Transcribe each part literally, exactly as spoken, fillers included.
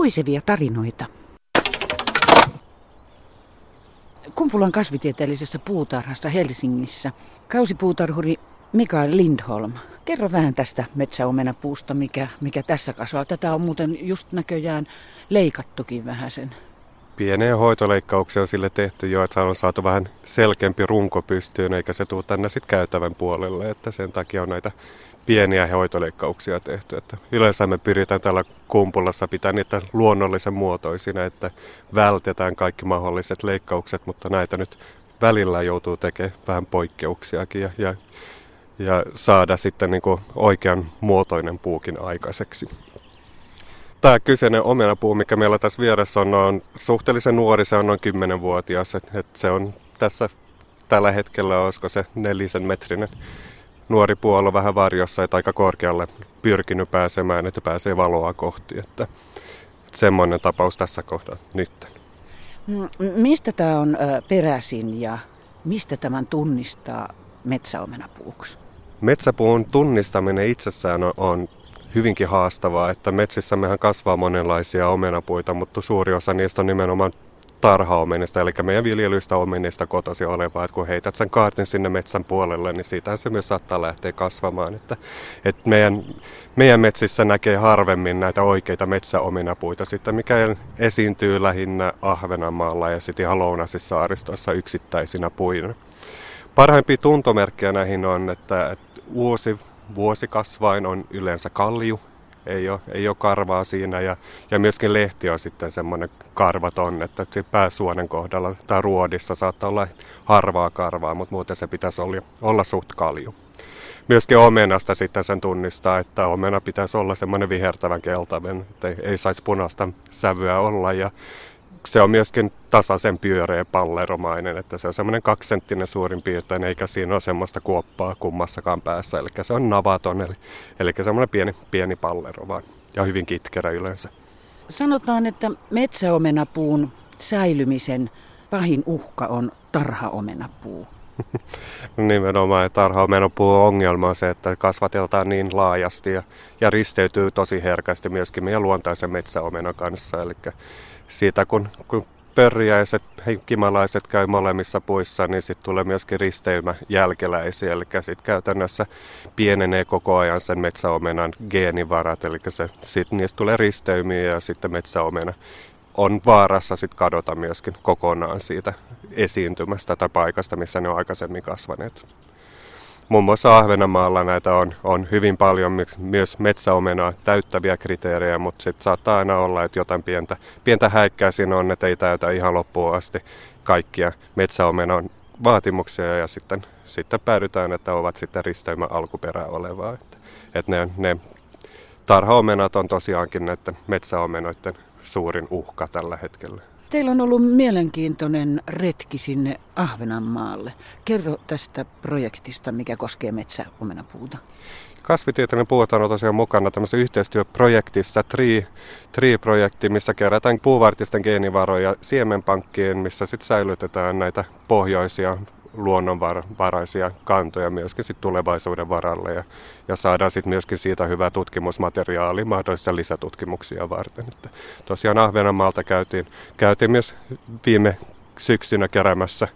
Puisevia tarinoita. Kumpulan kasvitieteellisessä puutarhassa Helsingissä kausipuutarhuri Mikael Lindholm. Kerro vähän tästä metsäomenapuusta, mikä, mikä tässä kasvaa. Tätä on muuten just näköjään leikattukin vähän sen. Pieniä hoitoleikkauksia on sille tehty jo, että on saatu vähän selkeämpi runko pystyyn, eikä se tule tänne sitten käytävän puolelle. Että sen takia on näitä pieniä hoitoleikkauksia tehty. Että yleensä me pyritään täällä Kumpulassa pitää niitä luonnollisen muotoisina, että vältetään kaikki mahdolliset leikkaukset, mutta näitä nyt välillä joutuu tekemään vähän poikkeuksiakin ja, ja, ja saada sitten niin kuin oikean muotoinen puukin aikaiseksi. Tämä kyseinen omenapuu, mikä meillä tässä vieressä on, on suhteellisen nuori, se on noin kymmenvuotias. Et, et se on tässä tällä hetkellä, olisiko se nelisen metrinen nuori puu on vähän varjossa, että aika korkealle pyrkinyt pääsemään, että pääsee valoa kohti. Että, et semmoinen tapaus tässä kohdassa nyt. Mistä tämä on peräisin ja mistä tämän tunnistaa metsäomenapuuksi? Metsäpuun tunnistaminen itsessään on... on hyvinkin haastavaa, että metsissämmehän kasvaa monenlaisia omenapuita, mutta suuri osa niistä on nimenomaan tarhaomenista, eli meidän viljelyistä omenista kotoisin olevaa, että kun heität sen kaartin sinne metsän puolelle, niin siitähän se myös saattaa lähteä kasvamaan. Että, että meidän, meidän metsissä näkee harvemmin näitä oikeita metsäomenapuita, sitten, mikä esiintyy lähinnä Ahvenanmaalla ja sitten ihan lounaisissa saaristoissa yksittäisinä puina. Parhaimpia tuntomerkkejä näihin on, että, että uusi vuosikasvain on yleensä kalju, ei ole, ei ole karvaa siinä ja, ja myöskin lehti on sitten semmoinen karvaton, että pääsuonen kohdalla tai ruodissa saattaa olla harvaa karvaa, mutta muuten se pitäisi olla, olla suht kalju. Myöskin omenasta sitten sen tunnistaa, että omena pitäisi olla semmoinen vihertävän keltainen, että ei, ei saisi punaista sävyä olla ja se on myöskin tasaisen pyöreä palleromainen, että se on semmoinen kaksisenttinen suurin piirtein, eikä siinä ole semmoista kuoppaa kummassakaan päässä. Eli se on navaton, eli, eli semmoinen pieni, pieni pallero vaan, ja hyvin kitkerä yleensä. Sanotaan, että metsäomenapuun säilymisen pahin uhka on tarhaomenapuu. Nimenomaan tarhaomenapuun ongelma on se, että kasvatetaan niin laajasti ja, ja risteytyy tosi herkästi myöskin meidän luontaisen metsäomenan kanssa, eli siitä kun, kun pörjäiset, kimalaiset käy molemmissa puissa, niin sitten tulee myöskin risteymä jälkeläisiä. Eli sitten käytännössä pienenee koko ajan sen metsäomenan geenivarat. Eli sitten niistä tulee risteymiä ja sitten metsäomena on vaarassa sit kadota myöskin kokonaan siitä esiintymästä tai paikasta, missä ne on aikaisemmin kasvaneet. Muun muassa Ahvenanmaalla näitä on, on hyvin paljon myös metsäomenaa täyttäviä kriteerejä, mutta sitten saattaa aina olla, että jotain pientä, pientä häikkää siinä on, että ei täytä ihan loppuun asti kaikkia metsäomenan vaatimuksia ja sitten, sitten päädytään, että ovat sitten risteymän alkuperää olevaa. Että, että ne, ne tarhaomenat on tosiaankin näiden metsäomenoiden suurin uhka tällä hetkellä. Teillä on ollut mielenkiintoinen retki sinne Ahvenanmaalle. Kerro tästä projektista, mikä koskee metsäomenapuuta. Kasvitieteellinen puutarha on tosiaan mukana tämmöisessä yhteistyöprojektissa T R I-projekti, missä kerätään puuvartisten geenivaroja siemenpankkiin, missä sitten säilytetään näitä pohjoisia luonnonvaraisia kantoja myöskin sit tulevaisuuden varalle ja, ja saadaan sitten myöskin siitä hyvää tutkimusmateriaalia mahdollisia lisätutkimuksia varten. Että tosiaan Ahvenanmaalta käytiin, käytiin myös viime syksynä keräämässä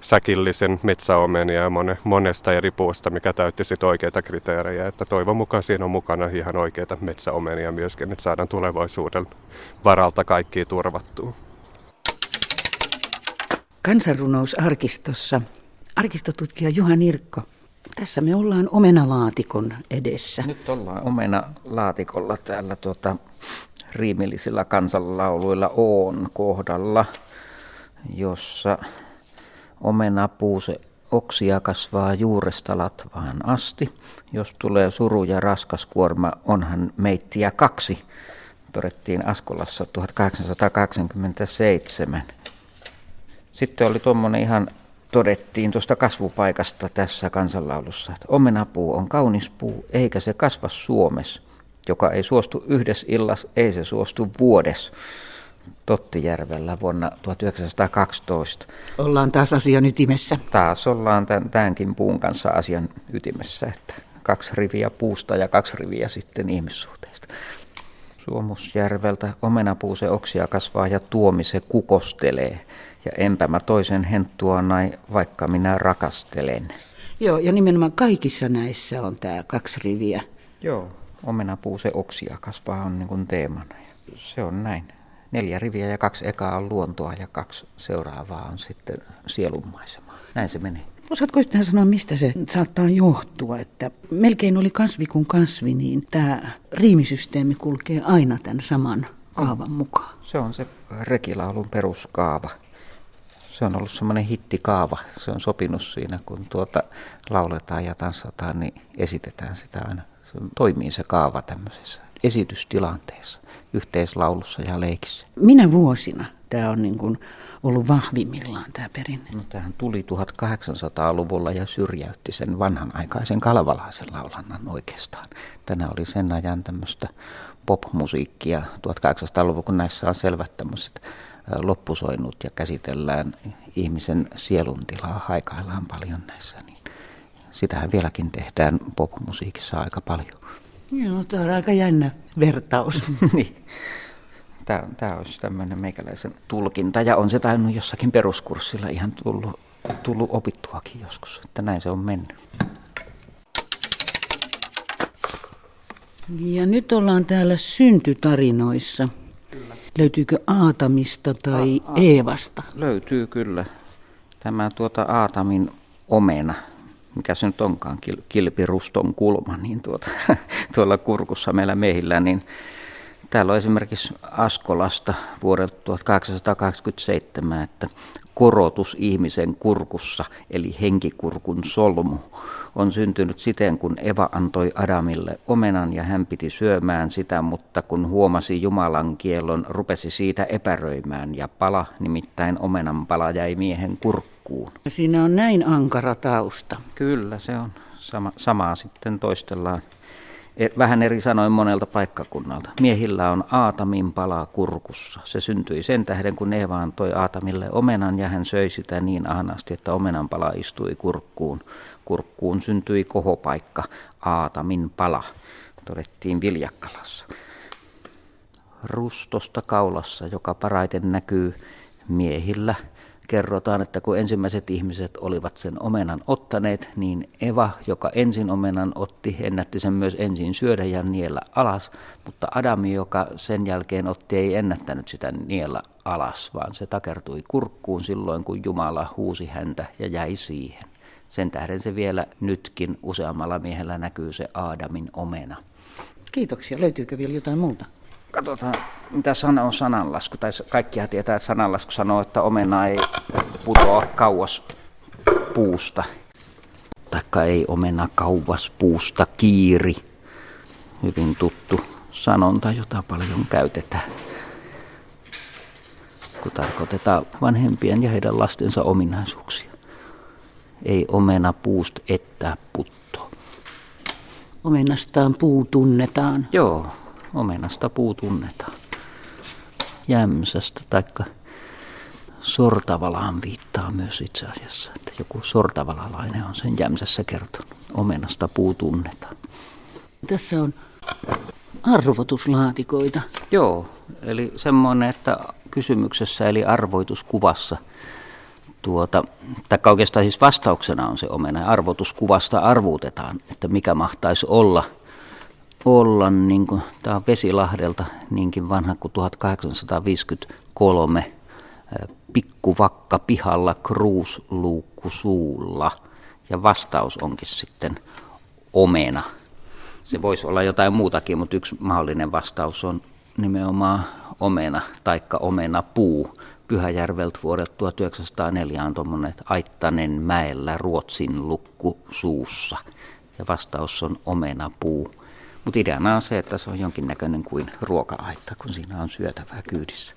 säkillisen metsäomenia monen, monesta eri puusta, mikä täytti sit oikeita kriteerejä. Että toivon mukaan siinä on mukana ihan oikeita metsäomenia myöskin, että saadaan tulevaisuuden varalta kaikkia turvattua. Kansanrunousarkistossa arkistotutkija Juha Nirkko. Tässä me ollaan omenalaatikon edessä. Nyt ollaan omenalaatikolla täällä tuota, riimillisillä kansanlauluilla Oon kohdalla, jossa omenapuu se oksia kasvaa juuresta latvaan asti. Jos tulee suru ja raskas kuorma, onhan meittiä kaksi, todettiin Askolassa tuhatkahdeksansataakahdeksankymmentäseitsemän. Sitten oli tuommoinen ihan, todettiin tuosta kasvupaikasta tässä kansanlaulussa, että omenapuu on kaunis puu, eikä se kasva Suomessa, joka ei suostu yhdessä illassa, ei se suostu vuodessa. Tottijärvellä vuonna tuhatyhdeksänsataakaksitoista. Ollaan taas asian ytimessä. Taas ollaan tämän, tämänkin puun kanssa asian ytimessä, että kaksi riviä puusta ja kaksi riviä sitten ihmissuhteista. Suomusjärveltä omenapuuse oksia kasvaa ja tuomi se kukostelee. Ja enpä mä toisen henttuanai, vaikka minä rakastelen. Joo, ja nimenomaan kaikissa näissä on tämä kaksi riviä. Joo, omenapuuse oksia kasvaa on niin kuin teemana. Se on näin. Neljä riviä ja kaksi ekaa on luontoa ja kaksi seuraavaa on sitten sielunmaisemaa. Näin se menee. Osaatko yhtään sanoa, mistä se saattaa johtua, että melkein oli kasvi kuin kasvi, niin tämä riimisysteemi kulkee aina tämän saman kaavan mukaan? Se on se rekilaulun peruskaava. Se on ollut semmoinen hittikaava. Se on sopinut siinä, kun tuota lauletaan ja tanssataan, niin esitetään sitä aina. Se toimii se kaava tämmöisessä esitystilanteessa, yhteislaulussa ja leikissä. Minä vuosina tämä on niin kuin ollut vahvimmillaan tämä perinne? No, tämähän tuli tuhatkahdeksansataaluvulla ja syrjäytti sen vanhanaikaisen kalevalaisen laulannan oikeastaan. Tänä oli sen ajan tämmöistä popmusiikkia tuhatkahdeksansataaluvulla, kun näissä on selvät tämmöiset loppusoinnut ja käsitellään ihmisen sielun tilaa, haikaillaan paljon näissä. Niin sitähän vieläkin tehdään popmusiikissa aika paljon. Joo, tämä on aika jännä vertaus. Niin. Tämä, tämä olisi tämmöinen meikäläisen tulkinta, ja on se tainnut jossakin peruskurssilla ihan tullut, tullut opittuakin joskus, että näin se on mennyt. Ja nyt ollaan täällä syntytarinoissa. Kyllä. Löytyykö Aatamista tai A- A- Eevasta? Löytyy kyllä. Tämä tuota Aatamin omena, mikä se nyt onkaan, kil- kilpiruston kulma, niin tuota, tuolla kurkussa meillä miehillä, niin täällä on esimerkiksi Askolasta vuodelta tuhatkahdeksansataakahdeksankymmentäseitsemän, että korotus ihmisen kurkussa, eli henkikurkun solmu, on syntynyt siten, kun Eva antoi Adamille omenan ja hän piti syömään sitä, mutta kun huomasi Jumalan kiellon, rupesi siitä epäröimään ja pala, nimittäin omenan pala, jäi miehen kurkkuun. Siinä on näin ankara tausta. Kyllä, se on. Sama, samaa sitten toistellaan. Vähän eri sanoin monelta paikkakunnalta. Miehillä on Aatamin pala kurkussa. Se syntyi sen tähden, kun Eeva antoi Aatamille omenan ja hän söi sitä niin ahnaasti, että omenan pala istui kurkkuun. Kurkkuun syntyi kohopaikka, Aatamin pala, todettiin Viljakkalassa. Rustosta kaulassa, joka paraiten näkyy miehillä, kerrotaan, että kun ensimmäiset ihmiset olivat sen omenan ottaneet, niin Eva, joka ensin omenan otti, ennätti sen myös ensin syödä ja niellä alas, mutta Adami, joka sen jälkeen otti, ei ennättänyt sitä niellä alas, vaan se takertui kurkkuun silloin, kun Jumala huusi häntä ja jäi siihen. Sen tähden se vielä nytkin useammalla miehellä näkyy se Aadamin omena. Kiitoksia. Löytyykö vielä jotain muuta? Katsotaan, mitä sana on sananlasku. Tai kaikkihan tietää, että sananlasku sanoo, että omena ei putoa kauas puusta. Taikka ei omena kauas puusta kiiri. Hyvin tuttu sanonta, jota paljon käytetään. Kun tarkoitetaan vanhempien ja heidän lastensa ominaisuuksia. Ei omena puust ettää putto. Omenastaan puu tunnetaan. Joo. Omenasta puu tunnetaan. Jämsästä tai Sortavalaan viittaa myös itse asiassa, että joku sortavalalainen on sen Jämsässä kertonut. Omenasta puu tunnetaan. Tässä on arvoituslaatikoita. Joo, eli semmoinen, että kysymyksessä eli arvoituskuvassa, tuota, tai oikeastaan siis vastauksena on se omena. Arvoituskuvasta arvuutetaan, että mikä mahtaisi olla. Olla, niin kuin, tämä on Vesilahdelta niinkin vanha kuin tuhatkahdeksansataaviisikymmentäkolme, pikkuvakka pihalla kruusluukku suulla. Ja vastaus onkin sitten omena. Se voisi olla jotain muutakin, mutta yksi mahdollinen vastaus on nimenomaan omena, taikka omenapuu. Pyhäjärveltä vuodelta tuhatyhdeksänsataaneljä on tuommoinen, että Aittanen mäellä Ruotsin lukku suussa. Ja vastaus on omenapuu. Mutta ideana on se, että se on jonkinnäköinen kuin ruoka-aitta, kun siinä on syötävää kyydissä.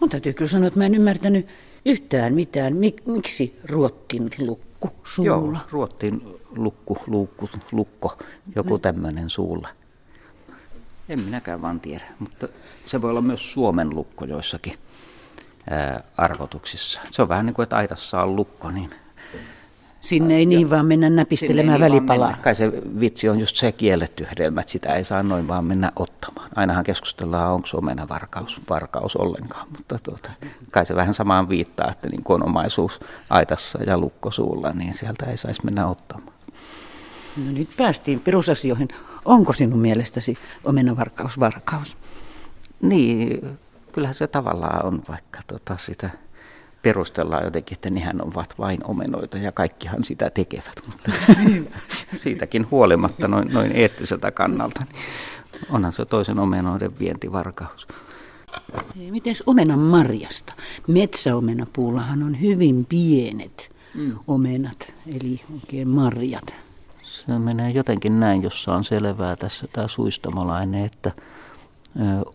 Mun täytyy kyllä sanoa, että mä en ymmärtänyt yhtään mitään. Mik, miksi Ruotsin lukku suulla? Joo, Ruotsin lukku, lukku, lukko, joku tämmöinen suulla. En minäkään vaan tiedä, mutta se voi olla myös Suomen lukko joissakin ää, arvotuksissa. Se on vähän niin kuin, että aitassa on lukko, niin Sinne ei niin vaan mennä näpistelemään välipalaa. Kai se vitsi on just se kielletty hedelmä, että sitä ei saa noin vaan mennä ottamaan. Ainahan keskustellaan, onko omena varkaus, varkaus ollenkaan, mutta tuota, kai se vähän samaan viittaa, että niin kuin on omaisuus aitassa ja lukko suulla, niin sieltä ei saisi mennä ottamaan. No nyt päästiin perusasioihin. Onko sinun mielestäsi omena varkaus varkaus? Niin, kyllähän se tavallaan on, vaikka tuota sitä perustellaan jotenkin, että nehän ovat vain omenoita ja kaikkihan sitä tekevät, mutta siitäkin huolimatta noin, noin eettiseltä kannalta, niin onhan se toisen omenoiden vientivarkaus. Mites omenan marjasta? Metsäomenapuullahan on hyvin pienet mm. omenat, eli oikein marjat. Se menee jotenkin näin, jossa on selvää tässä tämä suistamalainen, että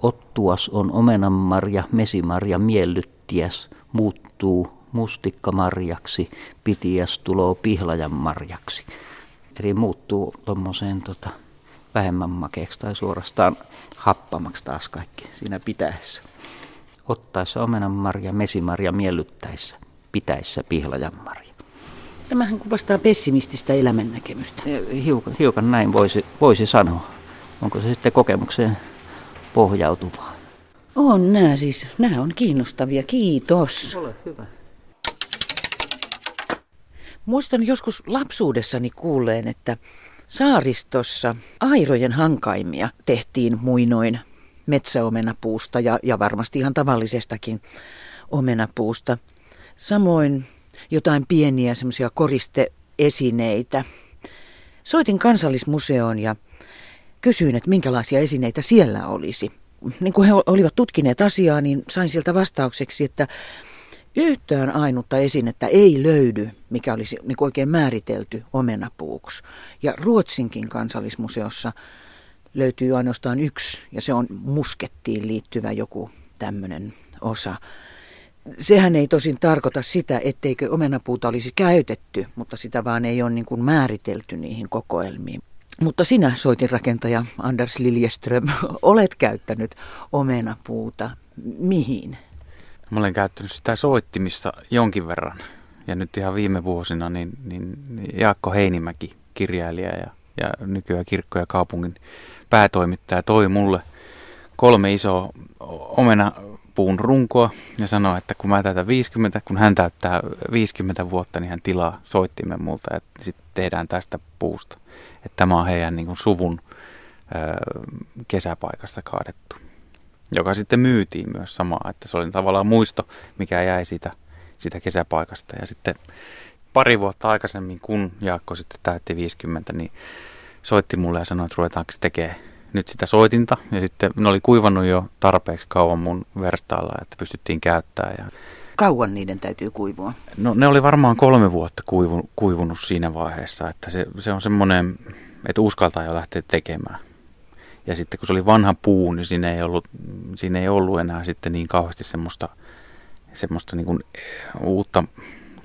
ottuas on omenanmarja, mesimarja, miellyttiäs, muuttuu mustikkamarjaksi, pitiäs tuloo pihlajanmarjaksi. Eli muuttuu tuommoiseen tota, vähemmän makeaksi tai suorastaan happamaksi taas kaikki siinä pitäessä. Ottaessa omenanmarja, mesimarja, miellyttäessä, pitäessä pihlajanmarja. Tämähän kuvastaa pessimististä elämännäkemystä. Hiukan, hiukan näin voisi, voisi sanoa. Onko se sitten kokemukseen pohjautuvaa? On nämä siis. Nämä on kiinnostavia. Kiitos. Ole hyvä. Muistan joskus lapsuudessani kuulleen, että saaristossa airojen hankaimia tehtiin muinoin metsäomenapuusta ja, ja varmasti ihan tavallisestakin omenapuusta. Samoin jotain pieniä semmoisia koristeesineitä. Soitin Kansallismuseoon ja kysyin, että minkälaisia esineitä siellä olisi. Niin kuin he olivat tutkineet asiaa, niin sain sieltä vastaukseksi, että yhtään ainutta esinettä ei löydy, mikä olisi niin kuin oikein määritelty omenapuuksi. Ja Ruotsinkin Kansallismuseossa löytyy ainoastaan yksi, ja se on muskettiin liittyvä joku tämmöinen osa. Sehän ei tosin tarkoita sitä, etteikö omenapuuta olisi käytetty, mutta sitä vaan ei ole niin kuin määritelty niihin kokoelmiin. Mutta sinä, soitinrakentaja Anders Liljeström, olet käyttänyt omenapuuta. Mihin? Mä olen käyttänyt sitä soittimissa jonkin verran. Ja nyt ihan viime vuosina niin, niin Jaakko Heinimäki, kirjailija ja, ja nykyään Kirkko- ja kaupungin päätoimittaja, toi mulle kolme isoa omenapuun runkoa ja sanoi, että kun mä täytän viisikymmentä, kun hän täyttää viisikymmentä vuotta, niin hän tilaa soittimen multa ja sitten tehdään tästä puusta. Että tämä on heidän niin kuin suvun ö, kesäpaikasta kaadettu, joka sitten myytiin myös samaa, että se oli tavallaan muisto, mikä jäi siitä, siitä kesäpaikasta. Ja sitten pari vuotta aikaisemmin, kun Jaakko sitten täytti viisikymmentä, niin soitti mulle ja sanoi, että ruvetaanko tekemään nyt sitä soitinta. Ja sitten ne oli kuivannut jo tarpeeksi kauan mun verstaalla, että pystyttiin käyttämään. Ja kauan niiden täytyy kuivua? No ne oli varmaan kolme vuotta kuivu, kuivunut siinä vaiheessa, että se, se on semmoinen, että uskaltaa jo lähteä tekemään. Ja sitten kun se oli vanha puu, niin siinä ei ollut, siinä ei ollut enää sitten niin kauheasti semmoista, semmoista niin kuin uutta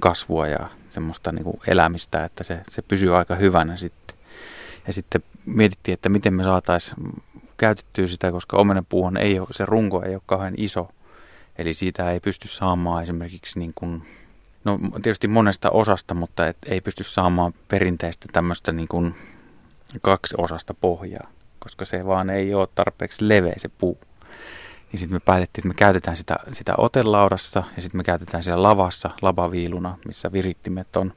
kasvua ja semmoista niin kuin elämistä, että se, se pysyy aika hyvänä sitten. Ja sitten mietittiin, että miten me saataisiin käytettyä sitä, koska omenapuuhan ei ole, se runko ei ole kauhean iso. Eli siitä ei pysty saamaan esimerkiksi, niin kuin, no tietysti monesta osasta, mutta et, ei pysty saamaan perinteistä tämmöistä niin kuin kaksi osasta pohjaa, koska se vaan ei ole tarpeeksi leveä se puu. Niin sitten me päätettiin, että me käytetään sitä, sitä otelaudassa ja sitten me käytetään siellä lavassa lavaviiluna, missä virittimet on.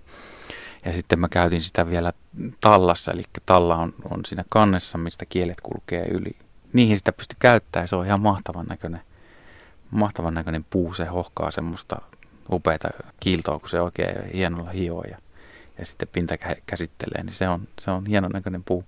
Ja sitten mä käytin sitä vielä tallassa, eli talla on, on siinä kannessa, mistä kielet kulkee yli. Niihin sitä pystyy käyttämään, se on ihan mahtavan näköinen. Mahtavan näköinen puu, se hohkaa semmoista upeata kiiltoa, kun se oikein hienolla hioo ja, ja sitten pinta käsittelee, niin se on, se on hienon näköinen puu.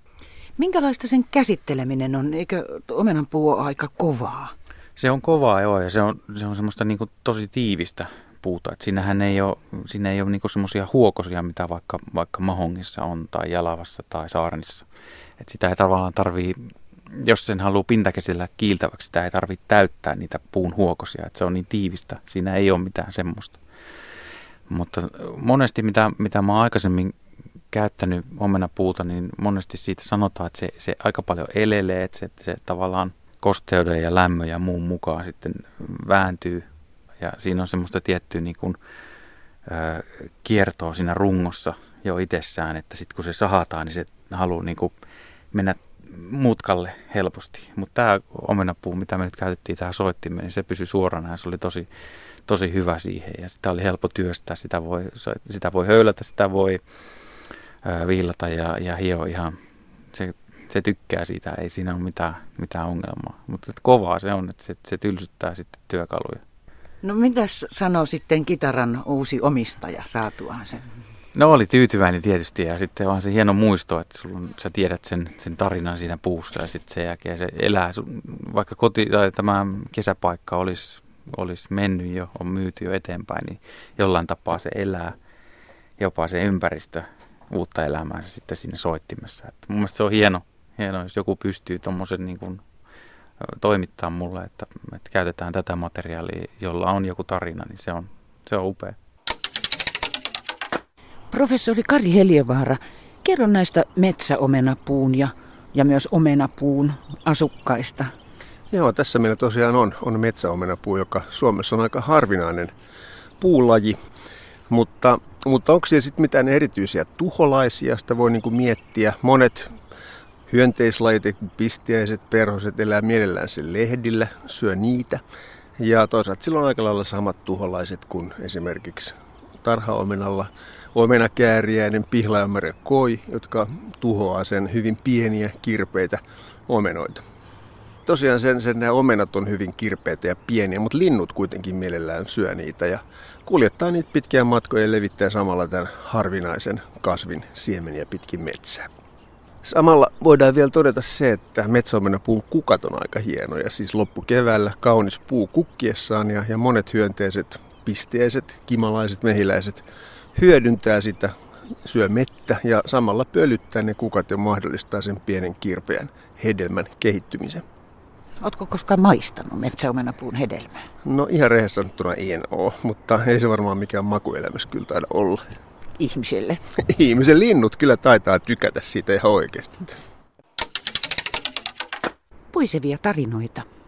Minkälaista sen käsitteleminen on? Eikö omenan puu ole aika kovaa? Se on kovaa, joo, ja se on, se on semmoista niin kuin tosi tiivistä puuta. Et siinähän ei ole, siinä ei ole niin kuin semmoisia huokosia, mitä vaikka, vaikka mahongissa on tai jalavassa tai saarnissa. Et sitä ei tavallaan tarvitse. Jos sen haluaa pintakäsillä kiiltäväksi, sitä ei tarvitse täyttää niitä puun huokosia, että se on niin tiivistä. Siinä ei ole mitään semmoista. Mutta monesti, mitä, mitä mä oon aikaisemmin käyttänyt omenapuuta, niin monesti siitä sanotaan, että se, se aika paljon elelee, että se, että se tavallaan kosteuden ja lämmön ja muun mukaan sitten vääntyy. Ja siinä on semmoista tiettyä niin kuin, äh, kiertoa siinä rungossa, jo itsessään, että sitten kun se sahataan, niin se haluaa niin kuin mennä mutkalle helposti. Mutta tämä omenapuu, mitä me nyt käytettiin tähän soittimeen, niin se pysyi suorana ja se oli tosi, tosi hyvä siihen. Ja sitä oli helppo työstää, sitä voi, sitä voi höylätä, sitä voi äh, viilata ja, ja hioa ihan. Se, se tykkää siitä, ei siinä ole mitään, mitään ongelmaa. Mutta kovaa se on, että se, se tylsyttää sitten työkaluja. No mitäs sanoo sitten kitaran uusi omistaja saatuaan sen? No oli tyytyväinen tietysti ja sitten vaan se hieno muisto, että sulla on, sä tiedät sen, sen tarinan siinä puussa ja sitten sen jälkeen se elää. Vaikka koti tai tämä kesäpaikka olisi, olisi mennyt jo, on myyty jo eteenpäin, niin jollain tapaa se elää jopa se ympäristö uutta elämäänsä sitten siinä soittimessa. Että mun mielestä se on hieno, hieno jos joku pystyy tommosen niin kuin toimittaa mulle, että, että käytetään tätä materiaalia, jolla on joku tarina, niin se on, se on upea. Professori Kari Heliövaara, kerro näistä metsäomenapuun ja, ja myös omenapuun asukkaista. Joo, tässä meillä tosiaan on, on metsäomenapuu, joka Suomessa on aika harvinainen puulaji, mutta, mutta onko siellä sitten mitään erityisiä tuholaisia, sitä voi niinku miettiä. Monet hyönteislajit, pistiäiset, perhoset elää mielellään sen lehdillä, syö niitä. Ja toisaalta sillä on aika lailla samat tuholaiset kuin esimerkiksi tarhaomenalla omenakääriäinen, pihlajanmärkä ja koi, jotka tuhoaa sen hyvin pieniä, kirpeitä omenoita. Tosiaan sen, sen nämä omenat on hyvin kirpeitä ja pieniä, mutta linnut kuitenkin mielellään syö niitä ja kuljettaa niitä pitkiä matkoja ja levittää samalla tämän harvinaisen kasvin siemeniä pitkin metsää. Samalla voidaan vielä todeta se, että metsäomenapuun kukat on aika hienoja. Siis loppukeväällä kaunis puu kukkiessaan ja, ja monet hyönteiset, pisteiset, kimalaiset, mehiläiset hyödyntää sitä, syö mettä ja samalla pölyttää ne kukat ja mahdollistaa sen pienen kirpeän hedelmän kehittymisen. Ootko koskaan maistanut metsäomenapuun hedelmää? No ihan rehellisesti sanottuna en ole, mutta ei se varmaan mikään makuelämys kyllä taida olla. Ihmiselle. Ihmisen linnut kyllä taitaa tykätä siitä ihan oikeasti. Puisevia tarinoita.